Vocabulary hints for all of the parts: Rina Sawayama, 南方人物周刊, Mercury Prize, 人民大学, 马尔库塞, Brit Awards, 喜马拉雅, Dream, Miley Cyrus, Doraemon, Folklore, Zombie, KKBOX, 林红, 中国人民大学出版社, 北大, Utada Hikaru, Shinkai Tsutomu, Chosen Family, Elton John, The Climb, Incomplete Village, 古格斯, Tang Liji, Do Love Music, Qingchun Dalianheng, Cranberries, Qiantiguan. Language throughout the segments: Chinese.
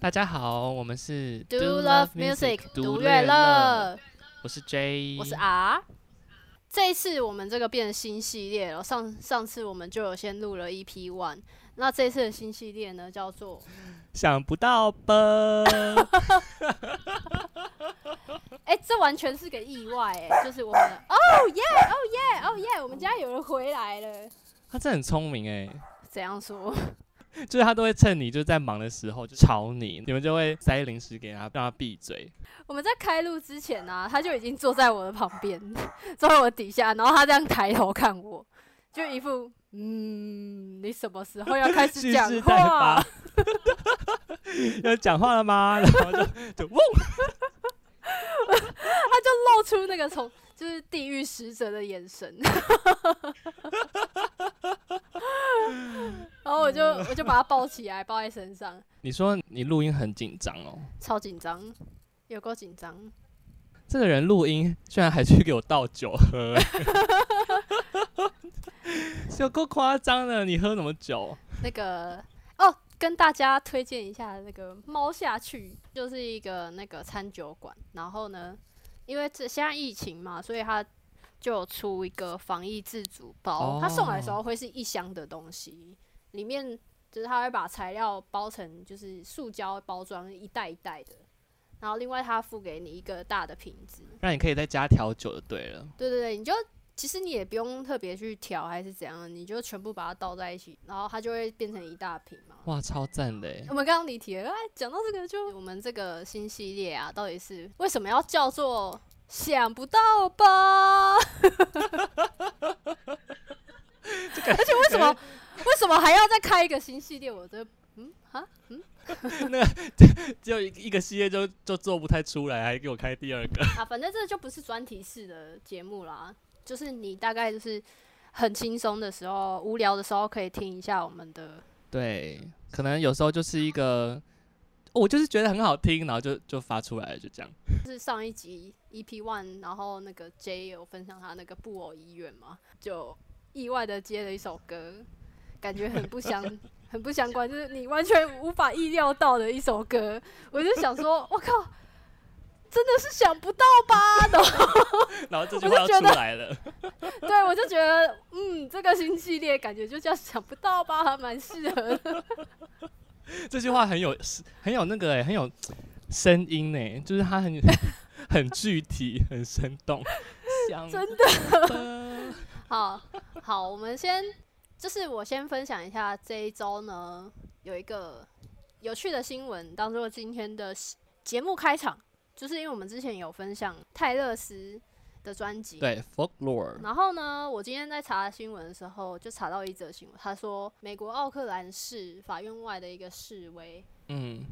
大家好，我们是 Do Love Music 独乐乐，我是 J， 我是 R。这一次我们这个变新系列了，上次我们就有先录了 EP One， 那这次的新系列呢叫做想不到吧。哎、欸，这完全是个意外哎、欸，就是我们的哦耶，我们家有人回来了。他真的很聪明哎、欸，怎样说？就是他都会趁你就在忙的时候就吵你，你们就会塞零食给他，让他闭嘴。我们在开录之前啊，他就已经坐在我的旁边，坐在我底下，然后他这样抬头看我，就一副你什么时候要开始讲话？要讲话了吗？然后就嗡，他就露出那个就是地狱使者的眼神。然后我就把他抱起来，抱在身上。你说你录音很紧张哦？超紧张，有够紧张。这个人录音居然还去给我倒酒喝，有够夸张的！你喝什么酒？那个哦，跟大家推荐一下那个猫下去，就是一个那个餐酒馆。然后呢，因为现在疫情嘛，所以他就有出一个防疫自主包，他送来的时候会是一箱的东西。里面就是他会把材料包成就是塑胶包装一袋一袋的，然后另外他付给你一个大的瓶子，那你可以再加调酒就对了。对对对，你就其实你也不用特别去调还是怎样，你就全部把它倒在一起，然后它就会变成一大瓶嘛。哇，超赞的耶！我们刚刚离题了，讲到这个就我们这个新系列啊，到底是为什么要叫做想不到吧？而且为什么还要再开一个新系列？我这那就一个系列就做不太出来，还给我开第二个啊！反正这就不是专题式的节目啦，就是你大概就是很轻松的时候、无聊的时候可以听一下我们的。对，可能有时候就是一个，我就是觉得很好听，然后就发出来了，就这样。就是上一集 EP One， 然后那个 J 有分享他那个布偶医院嘛，就意外的接了一首歌，感觉很不相关，就是你完全无法意料到的一首歌。我就想说，我靠，真的是想不到吧？然后这句话要出来了。对，我就觉得，这个新系列感觉就叫想不到吧，还蛮适合的。这句话很有那个、欸，很有声音呢、欸，就是它很具体，很生动。真的。好，我们先，就是我先分享一下这一周呢有一个有趣的新闻，当做今天的节目开场。就是因为我们之前有分享泰勒斯的专辑，对 Folklore。然后呢，我今天在查新闻的时候，就查到一则新闻，他说美国奥克兰市法院外的一个示威，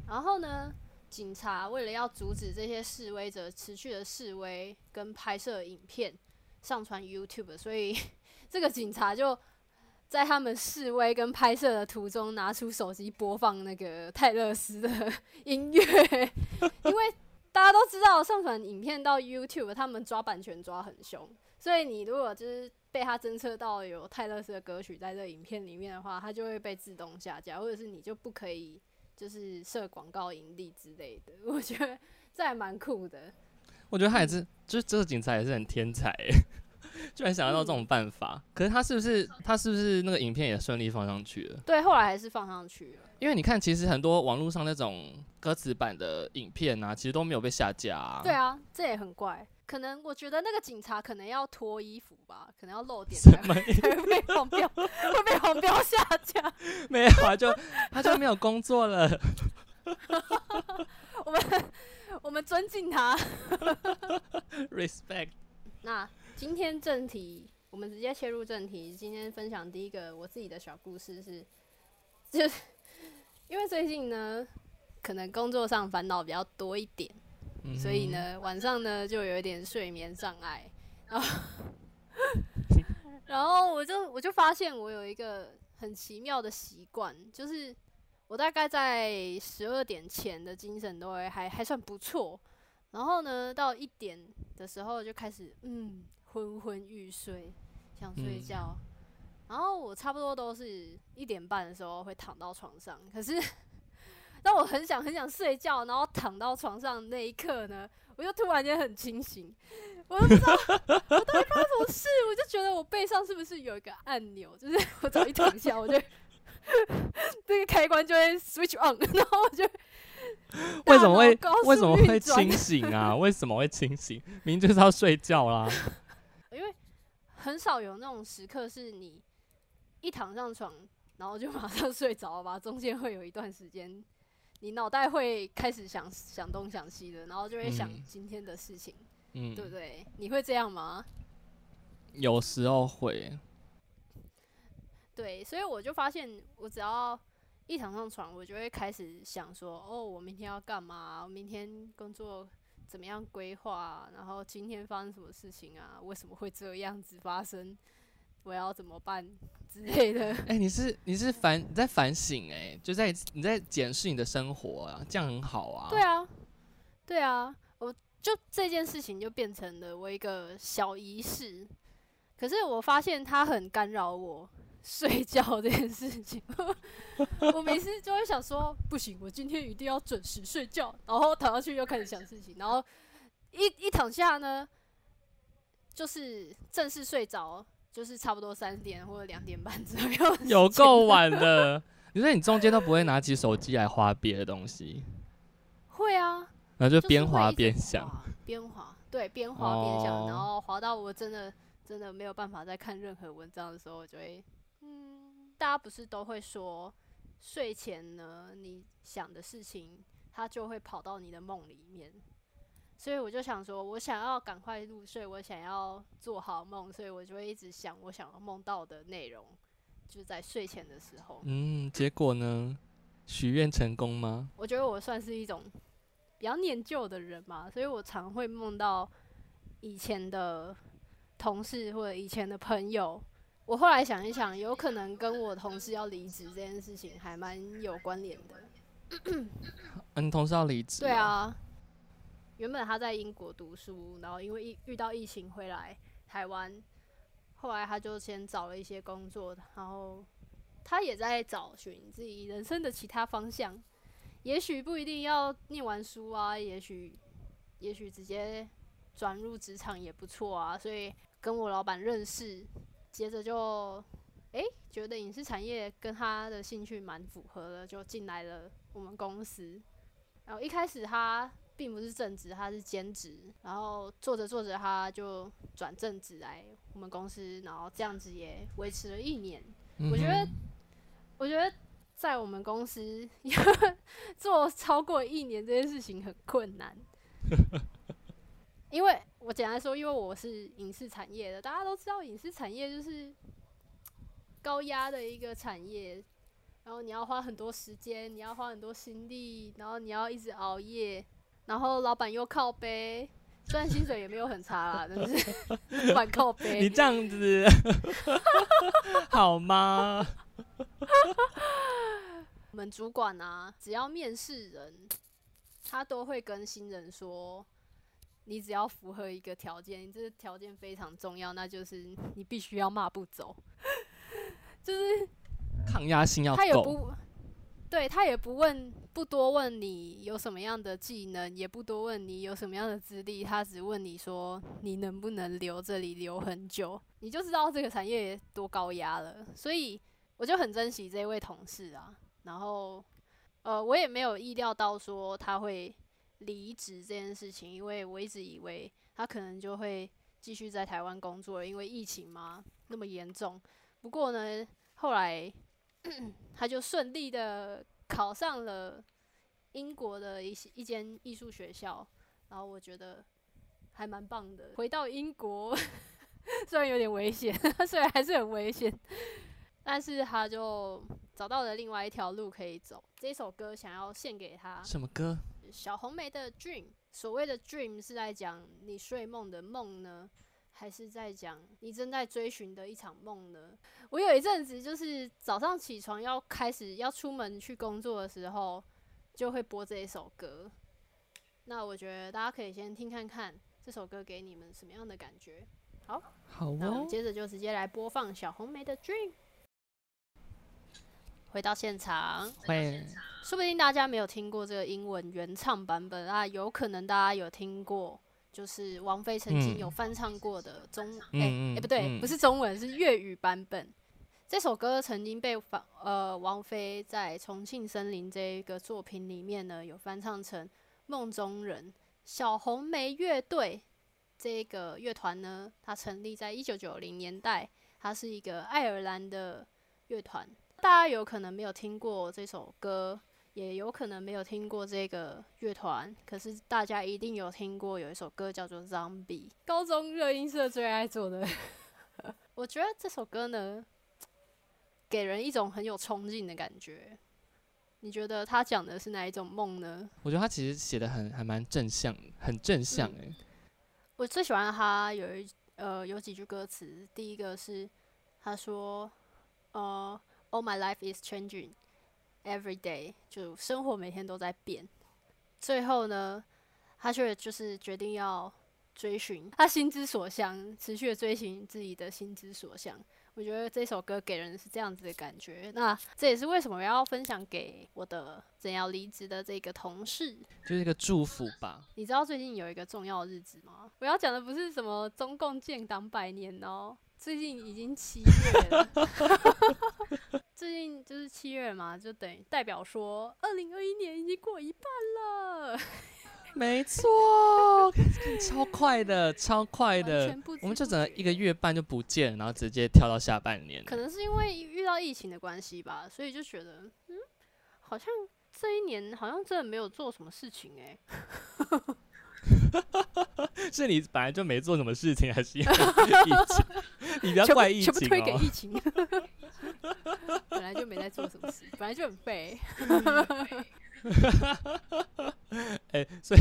然后呢，警察为了要阻止这些示威者持续的示威跟拍摄影片。上传 YouTube， 所以这个警察就在他们示威跟拍摄的途中拿出手机播放那个泰勒斯的音乐，因为大家都知道上传影片到 YouTube， 他们抓版权抓很凶，所以你如果就是被他侦测到有泰勒斯的歌曲在这影片里面的话，他就会被自动下架，或者是你就不可以就是设广告盈利之类的。我觉得这还蛮酷的。我觉得他也是，就是这个警察也是很天才耶，居然想得到这种办法。可是他是不是那个影片也顺利放上去了？对，后来还是放上去了。因为你看，其实很多网络上那种歌词版的影片啊，其实都没有被下架啊。对啊，这也很怪。可能我觉得那个警察可能要脱衣服吧，可能要露点才会被黄标，会被黄标下架。没有啊，他就没有工作了。我们尊敬他，respect。那今天正题，我们直接切入正题。今天分享第一个我自己的小故事是，就是因为最近呢，可能工作上烦恼比较多一点，所以呢晚上呢就有一点睡眠障碍，然后我就发现我有一个很奇妙的习惯，就是。我大概在12点前的精神都会还算不错，然后呢，到1点的时候就开始昏昏欲睡，想睡觉。然后我差不多都是1点半的时候会躺到床上，可是当我很想睡觉，然后躺到床上那一刻呢，我就突然间很清醒，我就不知道我到底发生什么事，我就觉得我背上是不是有一个按钮，就是我只要一躺下，我就那个开关就会 switch on， 然后我就为什么会清醒啊？为什么会清醒？明明就是要睡觉啦。因为很少有那种时刻是你一躺上床，然后就马上睡着吧，中间会有一段时间，你脑袋会开始想东想西的，然后就会想今天的事情，嗯，对不对？你会这样吗？有时候会。对，所以我就发现，我只要一躺上床，我就会开始想说，哦，我明天要干嘛？我明天工作怎么样规划？然后今天发生什么事情啊？为什么会这样子发生？我要怎么办之类的？哎、欸，你在反省哎、欸，你在检视你的生活啊，这样很好啊。对啊，对啊，我就这件事情就变成了我一个小仪式，可是我发现它很干扰我睡觉这件事情。我每次就会想说，不行，我今天一定要准时睡觉，然后躺下去又开始想事情，然后一躺下呢，就是正式睡着。就是差不多3点或者2点半左右，有够晚的。你说你中间都不会拿起手机来滑别的东西？会啊，然后就边滑边想，边滑，对，边滑边想，然后滑到我真的没有办法再看任何文章的时候，我就会，大家不是都会说，睡前呢，你想的事情，它就会跑到你的梦里面。所以我就想说，我想要赶快入睡，我想要做好梦，所以我就会一直想我想要梦到的内容，就是在睡前的时候。嗯，结果呢？许愿成功吗？我觉得我算是一种比较念旧的人嘛，所以我常会梦到以前的同事或者以前的朋友。我后来想一想，有可能跟我同事要离职这件事情还蛮有关联的。你同事要离职？对啊。原本他在英国读书，然后因为遇到疫情回来台湾，后来他就先找了一些工作，然后他也在找寻自己人生的其他方向，也许不一定要念完书啊，也许直接转入职场也不错啊，所以跟我老板认识，接着就觉得影视产业跟他的兴趣蛮符合的，就进来了我们公司，然后一开始他并不是正职，他是兼职，然后做着做着他就转正职来我们公司，然后这样子也维持了1年。我觉得在我们公司做超过1年这件事情很困难，因为我简单说，因为我是影视产业的，大家都知道影视产业就是高压的一个产业，然后你要花很多时间，你要花很多心力，然后你要一直熬夜。然后老板又靠背，虽然薪水也没有很差啦，但是老板靠背。你这样子好吗？我们主管啊，只要面试人，他都会跟新人说，你只要符合一个条件，这个条件非常重要，那就是你必须要骂不走，就是抗压性要够。对，他也不多问你有什么样的技能，也不多问你有什么样的资历，他只问你说你能不能留这里留很久，你就知道这个产业多高压了。所以我就很珍惜这位同事啊，然后我也没有意料到说他会离职这件事情，因为我一直以为他可能就会继续在台湾工作，因为疫情嘛那么严重。不过呢，后来他就顺利的考上了英国的一间艺术学校，然后我觉得还蛮棒的。回到英国虽然有点危险，虽然还是很危险，但是他就找到了另外一条路可以走。这首歌想要献给他。什么歌？小红莓的 Dream。 所谓的 Dream 是在讲你睡梦的梦呢，还是在讲你正在追寻的一场梦呢？我有一阵子就是早上起床要出门去工作的时候，就会播这一首歌。那我觉得大家可以先听看看这首歌给你们什么样的感觉。好，那我们接着就直接来播放小红莓的 Dream。回到现场，说不定大家没有听过这个英文原唱版本啊，有可能大家有听过，就是王菲曾经有翻唱过的不是中文，是粤语版本。这首歌曾经被王菲在《重庆森林》这个作品里面呢，有翻唱成梦中人。小红莓乐队这个乐团呢，它成立在1990年代，它是一个爱尔兰的乐团。大家有可能没有听过这首歌，也有可能没有听过这个乐团，可是大家一定有听过有一首歌叫做《Zombie》，高中热音社最爱做的。我觉得这首歌呢，给人一种很有冲劲的感觉。你觉得他讲的是哪一种梦呢？我觉得他其实写的还蛮正向，很正向哎、我最喜欢他有几句歌词，第一个是他说All my life is changing every day， 就生活每天都在变。最后呢，他就是决定要追寻他心之所向，持续的追寻自己的心之所向。我觉得这首歌给人是这样子的感觉，那这也是为什么我要分享给我的正要离职的这个同事，就是一个祝福吧。你知道最近有一个重要的日子吗？我要讲的不是什么中共建党100年哦，最近已经7月了。最近就是7月嘛，就等于代表说2021年已经过一半了。没错，超快的，超快的，我们就整个1个月半就不见，然后直接跳到下半年。可能是因为遇到疫情的关系吧，所以就觉得，好像这一年好像真的没有做什么事情哎、是你本来就没做什么事情，还是因为疫情？你不要怪疫情哦，全部推给疫情。本来就没在做什么事，本来就很废。所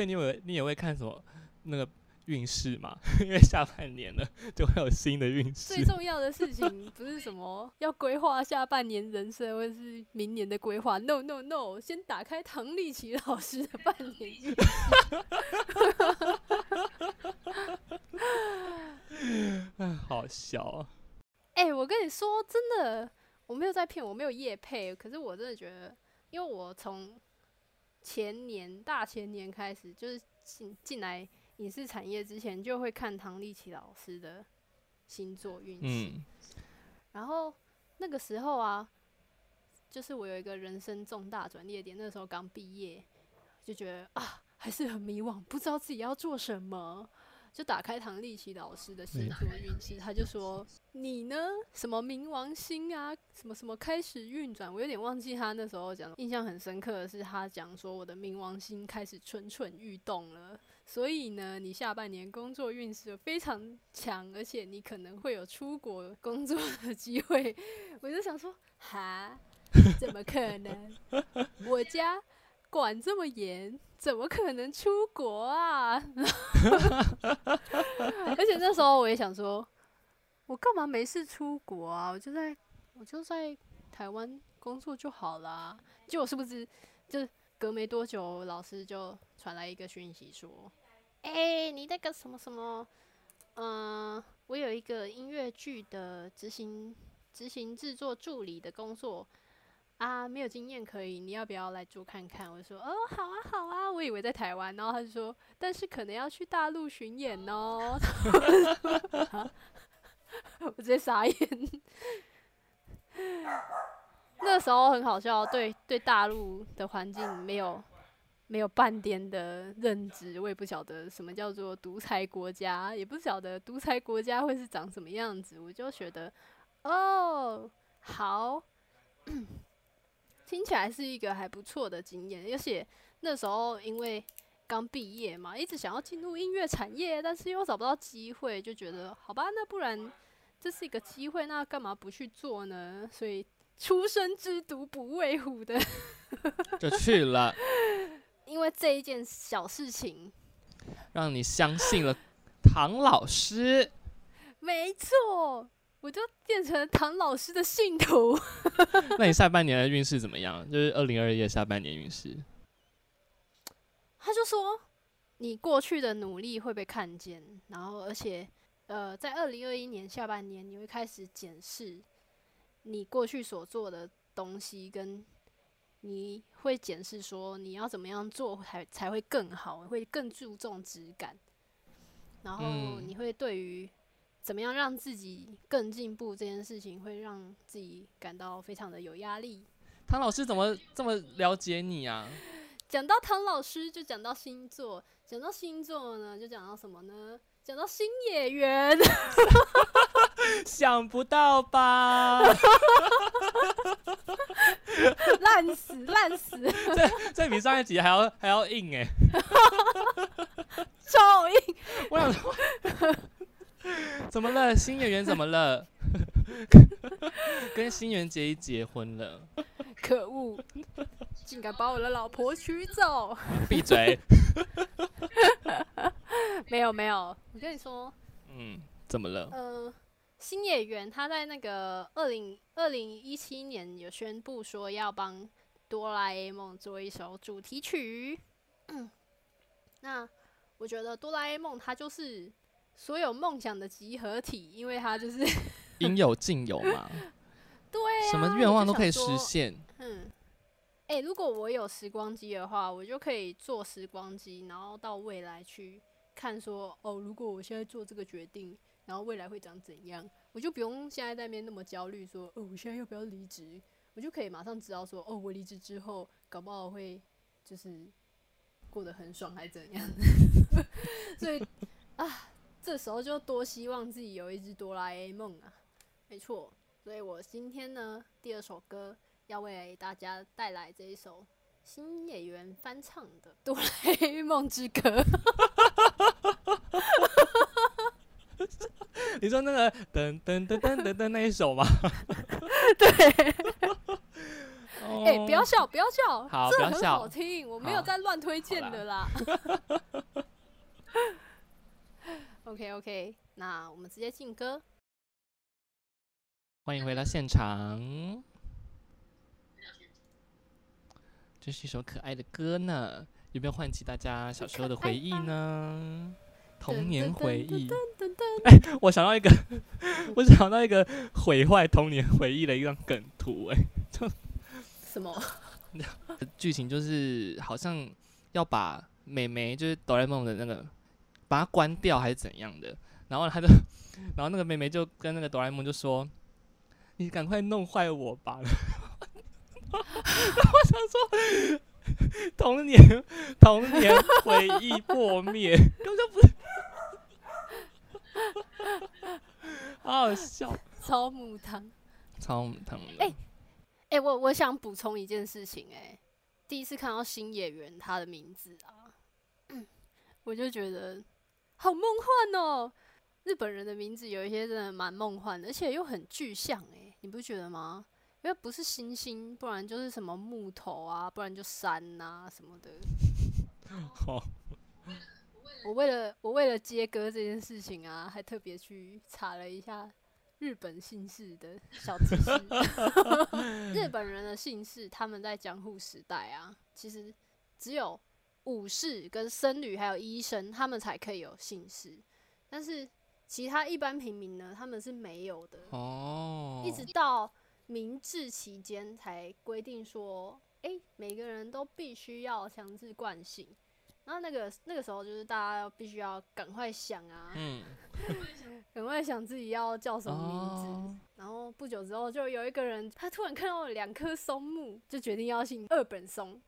以你也会看什么那个运势嘛？因为下半年了，就会有新的运势。最重要的事情不是什么要规划下半年人生，或者是明年的规划。No No No， 先打开唐立淇老师的半年运势。好笑啊！我跟你说，真的，我没有在骗，我没有业配，可是我真的觉得。因为我从大前年开始，就是进来影视产业之前，就会看唐立淇老师的星座运势。然后那个时候啊，就是我有一个人生重大转捩点，那时候刚毕业，就觉得啊，还是很迷惘，不知道自己要做什么，就打开唐立淇老师的星座运势，他就说你呢，什么冥王星啊，什么什么开始运转，我有点忘记他那时候讲，印象很深刻的是他讲说我的冥王星开始蠢蠢欲动了，所以呢，你下半年工作运势非常强，而且你可能会有出国工作的机会。我就想说，哈，怎么可能？我家管这么严。怎么可能出国啊？而且那时候我也想说，我干嘛没事出国啊？我就在台湾工作就好啦。结果是不是就隔没多久，老师就传来一个讯息说：“你那个什么什么，我有一个音乐剧的执行制作助理的工作。”啊，没有经验可以，你要不要来做看看？我就说哦，好啊，好啊，我以为在台湾，然后他就说，但是可能要去大陆巡演哦。我直接傻眼。那时候很好笑，对大陆的环境没有半点的认知，我也不晓得什么叫做独裁国家，也不晓得独裁国家会是长什么样子，我就觉得哦，好。听起来是一个还不错的经验，而且那时候因为刚毕业嘛，一直想要进入音乐产业，但是又找不到机会，就觉得好吧，那不然这是一个机会，那干嘛不去做呢？所以初生之犊不畏虎的就去了。因为这一件小事情，让你相信了唐老师。没错。我就变成唐老师的信徒。那你下半年的运势怎么样？就是2021下半年运势。他就说，你过去的努力会被看见，然后而且，在2021年下半年，你会开始检视你过去所做的东西，跟你会检视说你要怎么样做才会更好，会更注重质感，然后你会对于怎么样让自己更进步这件事情会让自己感到非常的有压力。唐老师怎么这么了解你啊？讲到唐老师就讲到星座，讲到星座呢就讲到什么呢？讲到新演员。想不到吧。烂死烂死。这比上一集还要硬欸。超硬。我想说怎么了？新演员怎么了？跟新垣结衣结婚了。可恶，竟敢把我的老婆娶走。闭嘴。没有没有，我跟你说，怎么了？新演员他在那个2017年有宣布说要帮哆啦 A 梦做一首主题曲。那我觉得哆啦 A 梦他就是所有梦想的集合体，因为他就是应有尽有嘛。对啊，什么愿望都可以实现。如果我有时光机的话，我就可以做时光机，然后到未来去看说，哦，如果我现在做这个决定，然后未来会长怎样，我就不用现在在那边那么焦虑说，哦，我现在要不要离职？我就可以马上知道说，哦，我离职之后，搞不好会就是过得很爽，还怎样？所以啊，这时候就多希望自己有一只哆啦 A 梦啊，没错。所以我今天呢，第2首歌要为大家带来这一首新演员翻唱的《哆啦 A 梦之歌》。你说那个噔噔噔噔噔噔那一首吗？对。不要笑，不要笑，好，这很好听，我没有在乱推荐的啦。OK， 那我们直接进歌。欢迎回到现场，这是一首可爱的歌呢，有没有唤起大家小时候的回忆呢？童年回忆。我想到一个，毁坏童年回忆的一张梗图，什么？剧情就是好像要把妹妹，就是哆啦 A 梦的那个，把它关掉还是怎样的，然后那个妹妹就跟那个哆啦 A 梦就说：“你赶快弄坏我吧。”然后我想说，童年回忆破灭，根本就不是，好好笑，超母汤，超母汤。我想补充一件事情，第一次看到新演员他的名字啊，我就觉得。好梦幻哦！日本人的名字有一些真的蛮梦幻的，而且又很具象你不觉得吗？因为不是星星，不然就是什么木头啊，不然就山啊什么的。我为了接歌这件事情啊，还特别去查了一下日本姓氏的小知识。日本人的姓氏，他们在江户时代啊，其实只有武士跟僧侣还有医生他们才可以有姓氏，但是其他一般平民呢他们是没有的哦。一直到明治期间才规定说每个人都必须要强制冠姓，然后那个时候就是大家必须要赶快想啊，赶快想自己要叫什么名字然后不久之后就有一个人他突然看到了2棵松木，就决定要姓二本松。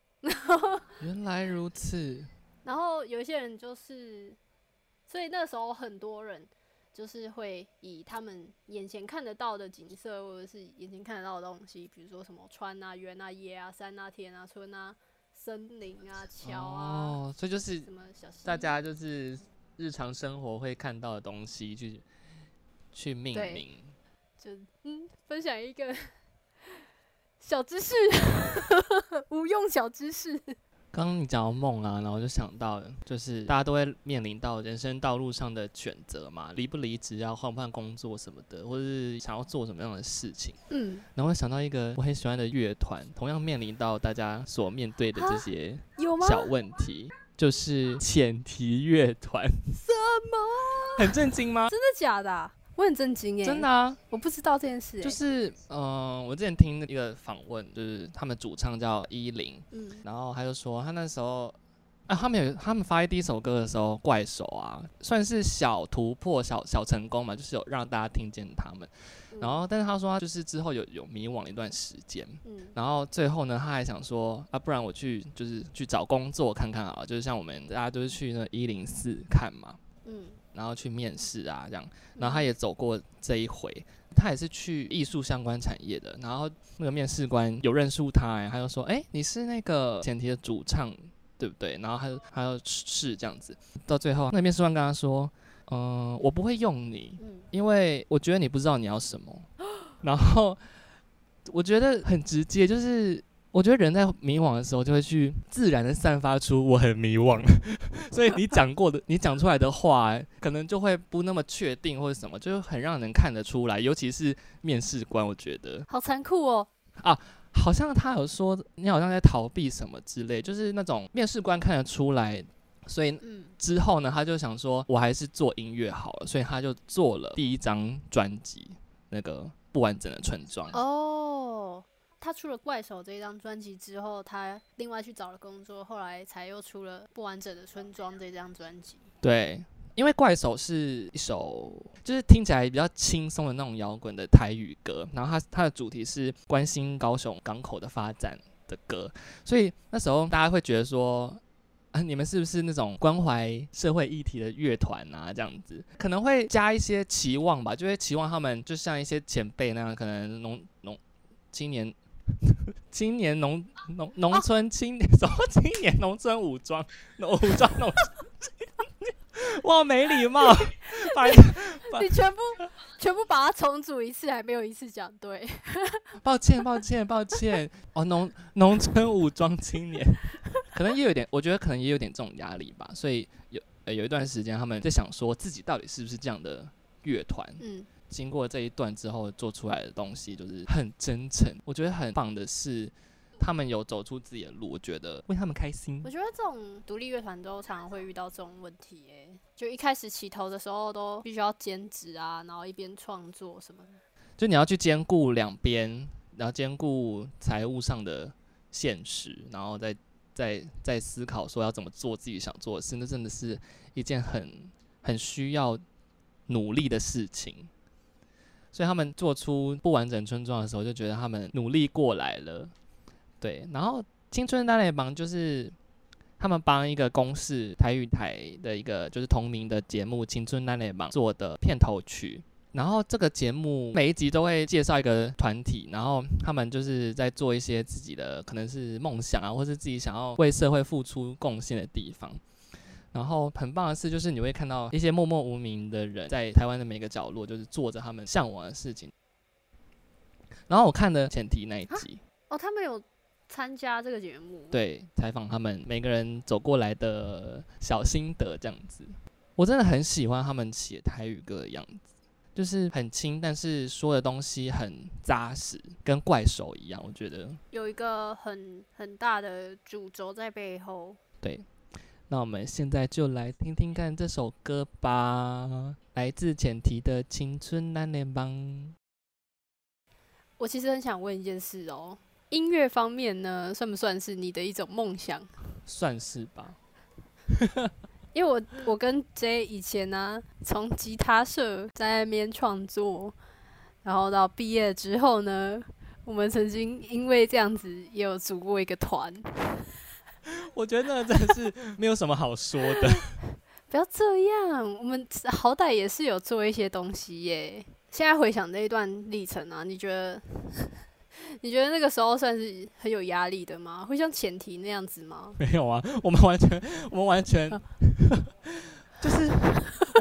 原来如此。然后有一些人就是，所以那时候很多人就是会以他们眼前看得到的景色，或者是眼前看得到的东西，比如说什么川啊、园啊、野啊、山啊、田啊、村啊、森林啊、桥啊，所以就是什么小大家就是日常生活会看到的东西去命名，就分享一个。小知识，无用小知识。刚刚你讲到梦啊，然后我就想到了，就是大家都会面临到人生道路上的选择嘛，离不离职啊，换不换工作什么的，或是想要做什么样的事情。然后我想到一个我很喜欢的乐团，同样面临到大家所面对的这些小问题，就是浅提乐团。什么？很震惊吗？真的假的？我很震惊耶、欸！真的啊，我不知道这件事、欸。就是，我之前听一个访问，就是他们主唱叫10，然后他就说他那时候，啊，他们发第一首歌的时候，怪手啊，算是小突破、小成功嘛，就是有让大家听见他们。然后，但是他说他就是之后有迷惘了一段时间，然后最后呢，他还想说啊，不然我去找工作看看啊，就是像我们大家都是去那104看嘛，然后去面试啊这样，然后他也走过这一回，他也是去艺术相关产业的，然后那个面试官有认出他、欸，他就说，哎，你是那个前提的主唱对不对？然后他就试这样子，到最后那个面试官跟他说。我不会用你，因为我觉得你不知道你要什么。然后我觉得很直接，就是我觉得人在迷惘的时候就会去自然的散发出我很迷惘，所以你讲出来的话，可能就会不那么确定或者什么，就很让人看得出来，尤其是面试官，我觉得好残酷哦。啊，好像他有说你好像在逃避什么之类，就是那种面试官看得出来。所以之后呢，他就想说，我还是做音乐好了，所以他就做了第一张专辑，那个不完整的村庄。哦，他出了怪手这一张专辑之后，他另外去找了工作，后来才又出了不完整的村庄这张专辑。对，因为怪手是一首就是听起来比较轻松的那种摇滚的台语歌，然后它的主题是关心高雄港口的发展的歌，所以那时候大家会觉得说。你们是不是那种关怀社会议题的乐团啊？这样子可能会加一些期望吧，就会期望他们就像一些前辈那样，可能青年农村武装农村，哇，没礼貌！你全部把它重组一次，还没有一次讲对。抱歉，哦，农村武装青年。可能也有点，我觉得可能也有点这种压力吧，所以有一段时间他们在想说自己到底是不是这样的乐团。经过这一段之后做出来的东西就是很真诚，我觉得很棒的是他们有走出自己的路，我觉得为他们开心。我觉得这种独立乐团都常常会遇到这种问题、欸，就一开始起头的时候都必须要兼职啊，然后一边创作什么的，就你要去兼顾两边，然后兼顾财务上的现实，然后在思考说要怎么做自己想做的事，那真的是一件很需要努力的事情。所以他们做出不完整村庄的时候，就觉得他们努力过来了。对，然后青春大联盟就是他们帮一个公视台语台的一个就是同名的节目《青春大联盟》做的片头曲。然后这个节目每一集都会介绍一个团体，然后他们就是在做一些自己的可能是梦想啊，或是自己想要为社会付出贡献的地方。然后很棒的是，就是你会看到一些默默无名的人在台湾的每个角落，就是做着他们向往的事情。然后我看了前提那一集，哦，他们有参加这个节目，对，采访他们每个人走过来的小心得这样子。我真的很喜欢他们写台语歌的样子。就是很轻，但是说的东西很扎实，跟怪手一样。我觉得有一个很大的主轴在背后。对，那我们现在就来听听看这首歌吧，来自前提的《青春蓝联邦》。我其实很想问一件事哦，音乐方面呢，算不算是你的一种梦想？算是吧。因为我跟 J 以前呢、从吉他社在那边创作，然后到毕业之后呢，我们曾经因为这样子也有组过一个团。我觉得那真的是没有什么好说的。不要这样，我们好歹也是有做一些东西耶。现在回想这一段历程啊，你觉得那个时候算是很有压力的吗？会像前提那样子吗？没有啊，我们完全就是我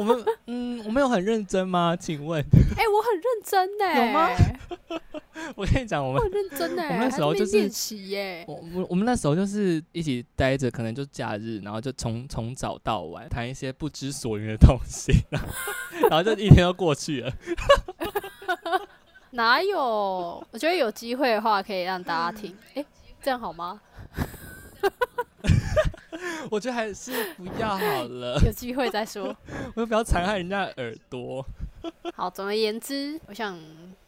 们有很认真吗？请问？哎，我很认真呢。有吗？我跟你讲，我很认真呢。我们那时候就是练习耶。我们那时候就是一起待着，可能就假日，然后就从早到晚谈一些不知所云的东西，然后就一天都过去了。哪有？我觉得有机会的话可以让大家听。哎，这样好吗？我觉得还是不要好了。有机会再说。我就不要残害人家的耳朵。好，总而言之，我想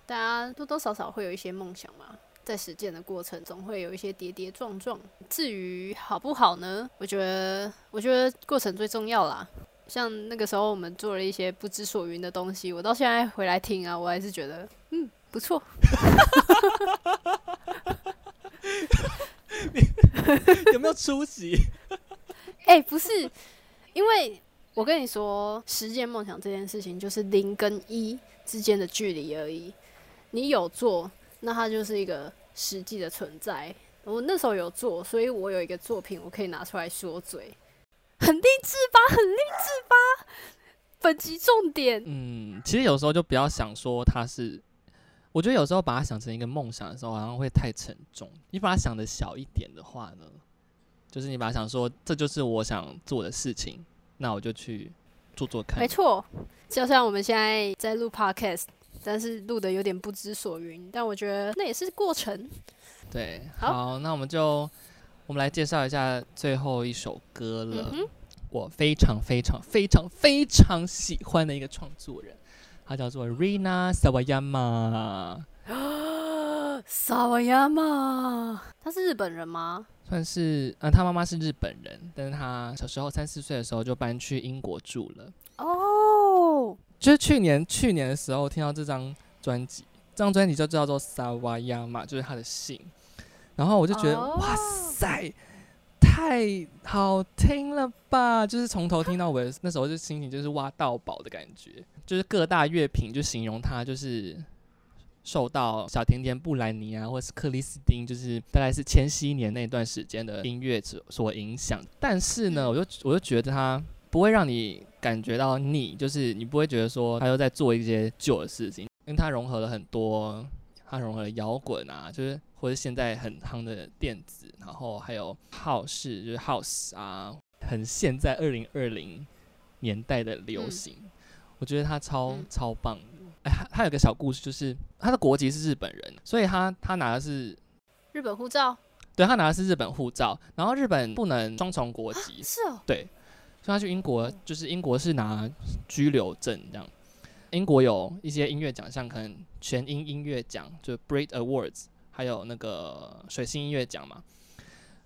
大家多多少少会有一些梦想嘛，在实践的过程总会有一些跌跌撞撞。至于好不好呢？我觉得过程最重要啦。像那个时候我们做了一些不知所云的东西，我到现在回来听啊，我还是觉得不错。有没有出息？不是，因为我跟你说，实践梦想这件事情就是0跟1之间的距离而已。你有做，那它就是一个实际的存在。我那时候有做，所以我有一个作品，我可以拿出来说嘴。很励志吧，很励志吧。本集重点，其实有时候就不要想说它是，我觉得有时候把它想成一个梦想的时候，好像会太沉重。你把它想的小一点的话呢，就是你把它想说这就是我想做的事情，那我就去做做看。没错，就像我们现在在录 podcast， 但是录的有点不知所云，但我觉得那也是过程。对，好，那我们来介绍一下最后一首歌了。我非常非常非常非常喜欢的一个创作人，她叫做 Rina Sawayama。 Sawayama 她是日本人吗？算是，她妈妈是日本人，但是她小时候3、4岁的时候就搬去英国住了。就是去年的时候听到这张专辑，这张专辑就叫做 Sawayama， 就是她的姓。然后我就觉得哇塞，太好听了吧！就是从头听到尾，那时候就心情就是挖到宝的感觉。就是各大乐评就形容他就是受到小甜甜布兰妮啊，或是克里斯汀，就是大概是千禧年那段时间的音乐所影响。但是呢，我就觉得他不会让你感觉到腻，就是你不会觉得说他又在做一些旧的事情，因为他融合了很多。它融合了摇滚啊，就是或者现在很夯的电子，然后还有 house， 就是 house 啊，很现在2020年代的流行。我觉得它超棒的。它有个小故事，就是它的国籍是日本人，所以它拿的是日本护照。对，它拿的是日本护照，然后日本不能双重国籍。是哦。对，所以他去英国，就是英国是拿居留证这样。英国有一些音乐奖项，可能全英音乐奖，就 Brit Awards， 还有那个水星音乐奖嘛。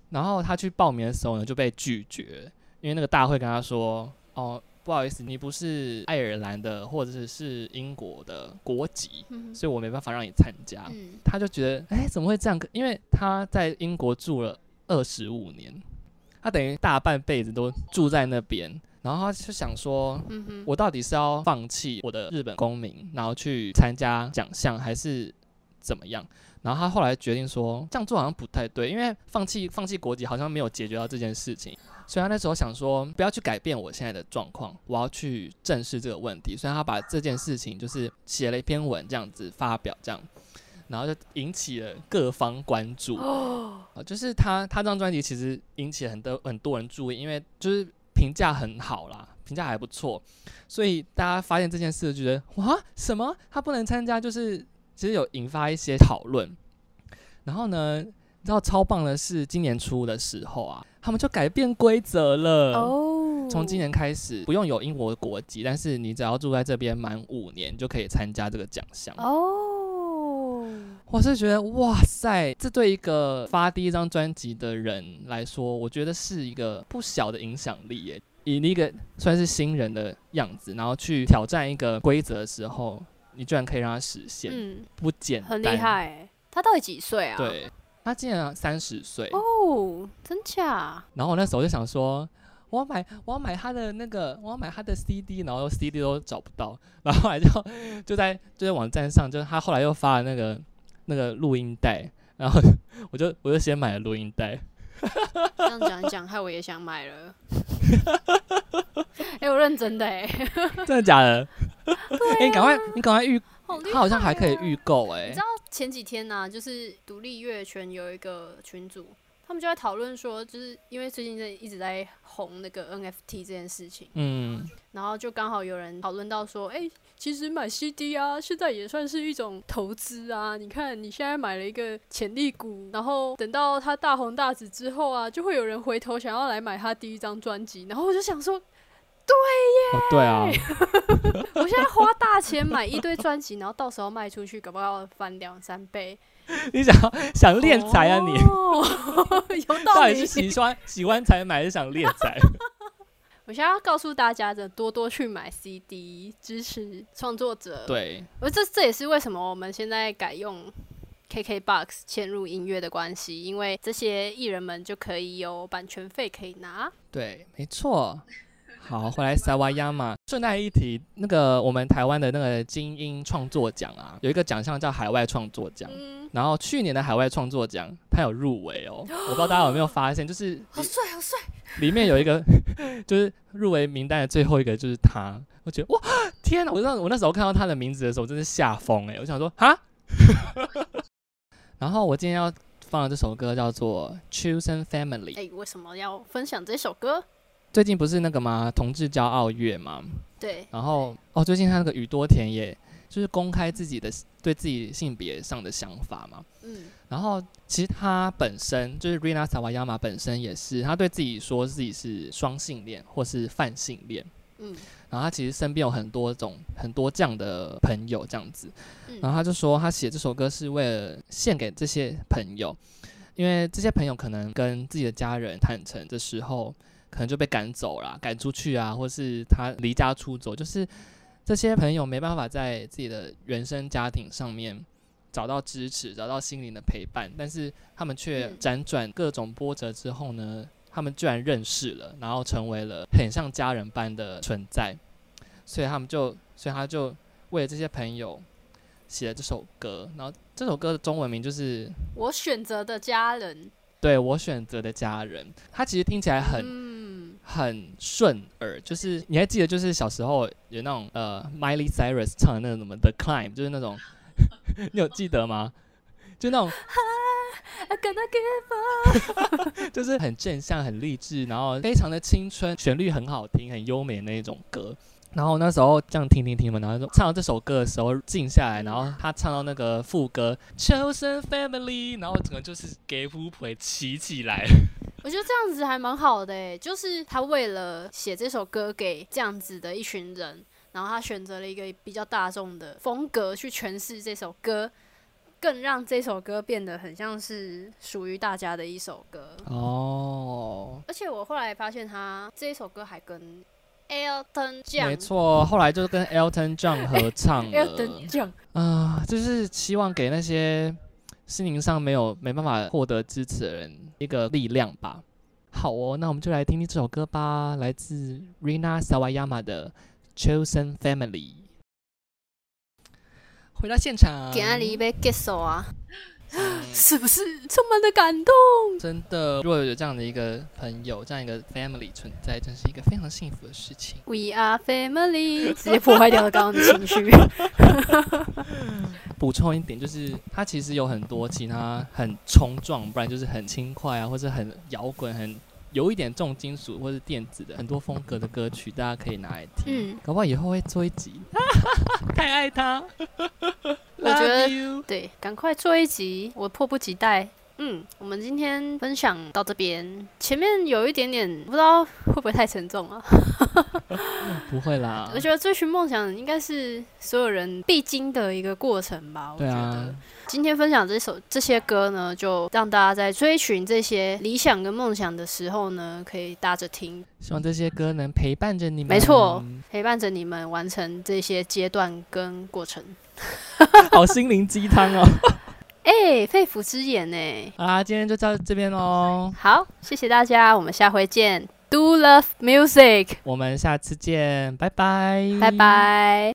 然后他去报名的时候呢，就被拒绝，因为那个大会跟他说：“哦，不好意思，你不是爱尔兰的或者是英国的国籍，所以我没办法让你参加。”他就觉得，怎么会这样？因为他在英国住了25年，他等于大半辈子都住在那边。然后他就想说，我到底是要放弃我的日本公民，然后去参加奖项，还是怎么样？然后他后来决定说，这样做好像不太对，因为放弃国籍好像没有解决到这件事情。所以他那时候想说，不要去改变我现在的状况，我要去正视这个问题。所以他把这件事情就是写了一篇文，这样子发表，这样。然后就引起了各方关注。就是他这张专辑其实引起了很多人注意，因为就是评价很好啦，评价还不错，所以大家发现这件事就觉得哇，什么他不能参加，就是其实有引发一些讨论。然后呢，你知道超棒的是今年初的时候啊，他们就改变规则了。从今年开始不用有英国国籍，但是你只要住在这边满5年就可以参加这个奖项。我是觉得哇塞，这对一个发第一张专辑的人来说，我觉得是一个不小的影响力耶。以一个算是新人的样子，然后去挑战一个规则的时候，你居然可以让他实现，不简单，很厉害耶。他到底几岁啊？对，他竟然30岁哦，真假？然后我那时候就想说，我要买他的那个，我要买他的 CD， 然后 CD 都找不到，然后后来就在网站上，就他后来又发了那个录音带，然后我就先买了录音带。这样讲一讲，害我也想买了。我认真的真的假的？对啊。你赶快预，他好像还可以预购你知道前几天啊，就是独立乐圈有一个群组，他们就在讨论说，就是因为最近一直在红那个 NFT 这件事情，然后就刚好有人讨论到说，其实买 CD 啊，现在也算是一种投资啊。你看你现在买了一个潜力股，然后等到它大红大紫之后啊，就会有人回头想要来买它第一张专辑。然后我就想说，对耶、哦、对啊我现在花大钱买一堆专辑，然后到时候卖出去搞不好翻2-3倍。你想练财啊你、哦、有道理到底是喜欢才买还是想练财我现在要告诉大家的，多多去买 CD 支持创作者。对，这也是为什么我们现在改用 KKBOX 嵌入音乐的关系，因为这些艺人们就可以有版权费可以拿。对，没错。好，回来 Sawayama。 顺带一提，那个我们台湾的那个精英创作奖啊，有一个奖项叫海外创作奖、然后去年的海外创作奖它有入围哦，我不知道大家有没有发现，就是好帅好帅，里面有一个就是入围名单的最后一个就是他，我觉得哇天哪，我那时候看到他的名字的时候真是吓疯欸，我想说哈然后我今天要放的这首歌叫做 Chosen Family。 欸，为什么要分享这首歌？最近不是那个吗，同志骄傲月吗？对，然后哦，最近他那个宇多田也就是公开自己的对自己性别上的想法嘛，然后其实他本身就是 Rina Sawayama 本身也是，他对自己说自己是双性恋或是泛性恋，然后他其实身边有很多这样的朋友这样子，然后他就说他写这首歌是为了献给这些朋友，因为这些朋友可能跟自己的家人坦诚的时候可能就被赶走了，赶出去啊，或是他离家出走，就是这些朋友没办法在自己的原生家庭上面找到支持，找到心灵的陪伴，但是他们却辗转各种波折之后呢，他们居然认识了，然后成为了很像家人般的存在，所以他就为了这些朋友写了这首歌，然后这首歌的中文名就是我选择的家人。对，我选择的家人，他其实听起来很顺耳，就是你还记得就是小时候有那种Miley Cyrus 唱的那种什么 The Climb， 就是那种你有记得吗？就那种I'm gonna give up 就是很正向很励志，然后非常的青春，旋律很好听很优美的那种歌，然后那时候这样听嘛，然后唱到这首歌的时候静下来，然后他唱到那个副歌 Chosen Family， 然后整个就是给扑婆骑起来我觉得这样子还蛮好的耶，就是他为了写这首歌给这样子的一群人，然后他选择了一个比较大众的风格去诠释这首歌，更让这首歌变得很像是属于大家的一首歌哦。而且我后来发现他这一首歌还跟 Elton John， 没错，后来就跟 Elton John 合唱了Elton John 就是希望给那些心灵上没办法获得支持的人一个力量吧。好哦，那我们就来听听这首歌吧，来自 Rina Sawayama 的 Chosen Family。 回到现场，今天要结束啊是不是充满了感动？真的，如果有这样的一个朋友，这样一个 family 存在，真是一个非常幸福的事情。 We are family 直接破坏掉了刚刚的情绪补充一点，就是它其实有很多其他很冲撞，不然就是很轻快啊，或者很摇滚，很有一点重金属或是电子的很多风格的歌曲，大家可以拿来听，搞不好以后会做一集太爱他我觉得对，赶快做一集，我迫不及待。我们今天分享到这边，前面有一点点不知道会不会太沉重啊不会啦，我觉得追寻梦想应该是所有人必经的一个过程吧。对啊，我觉得今天分享这些歌呢，就让大家在追寻这些理想跟梦想的时候呢，可以搭着听，希望这些歌能陪伴着你们。没错，陪伴着你们完成这些阶段跟过程好心灵鸡汤哦肺腑之言欸。好啦，今天就到这边咯。好，谢谢大家，我们下回见。Do Love Music， 我们下次见，拜拜，拜拜。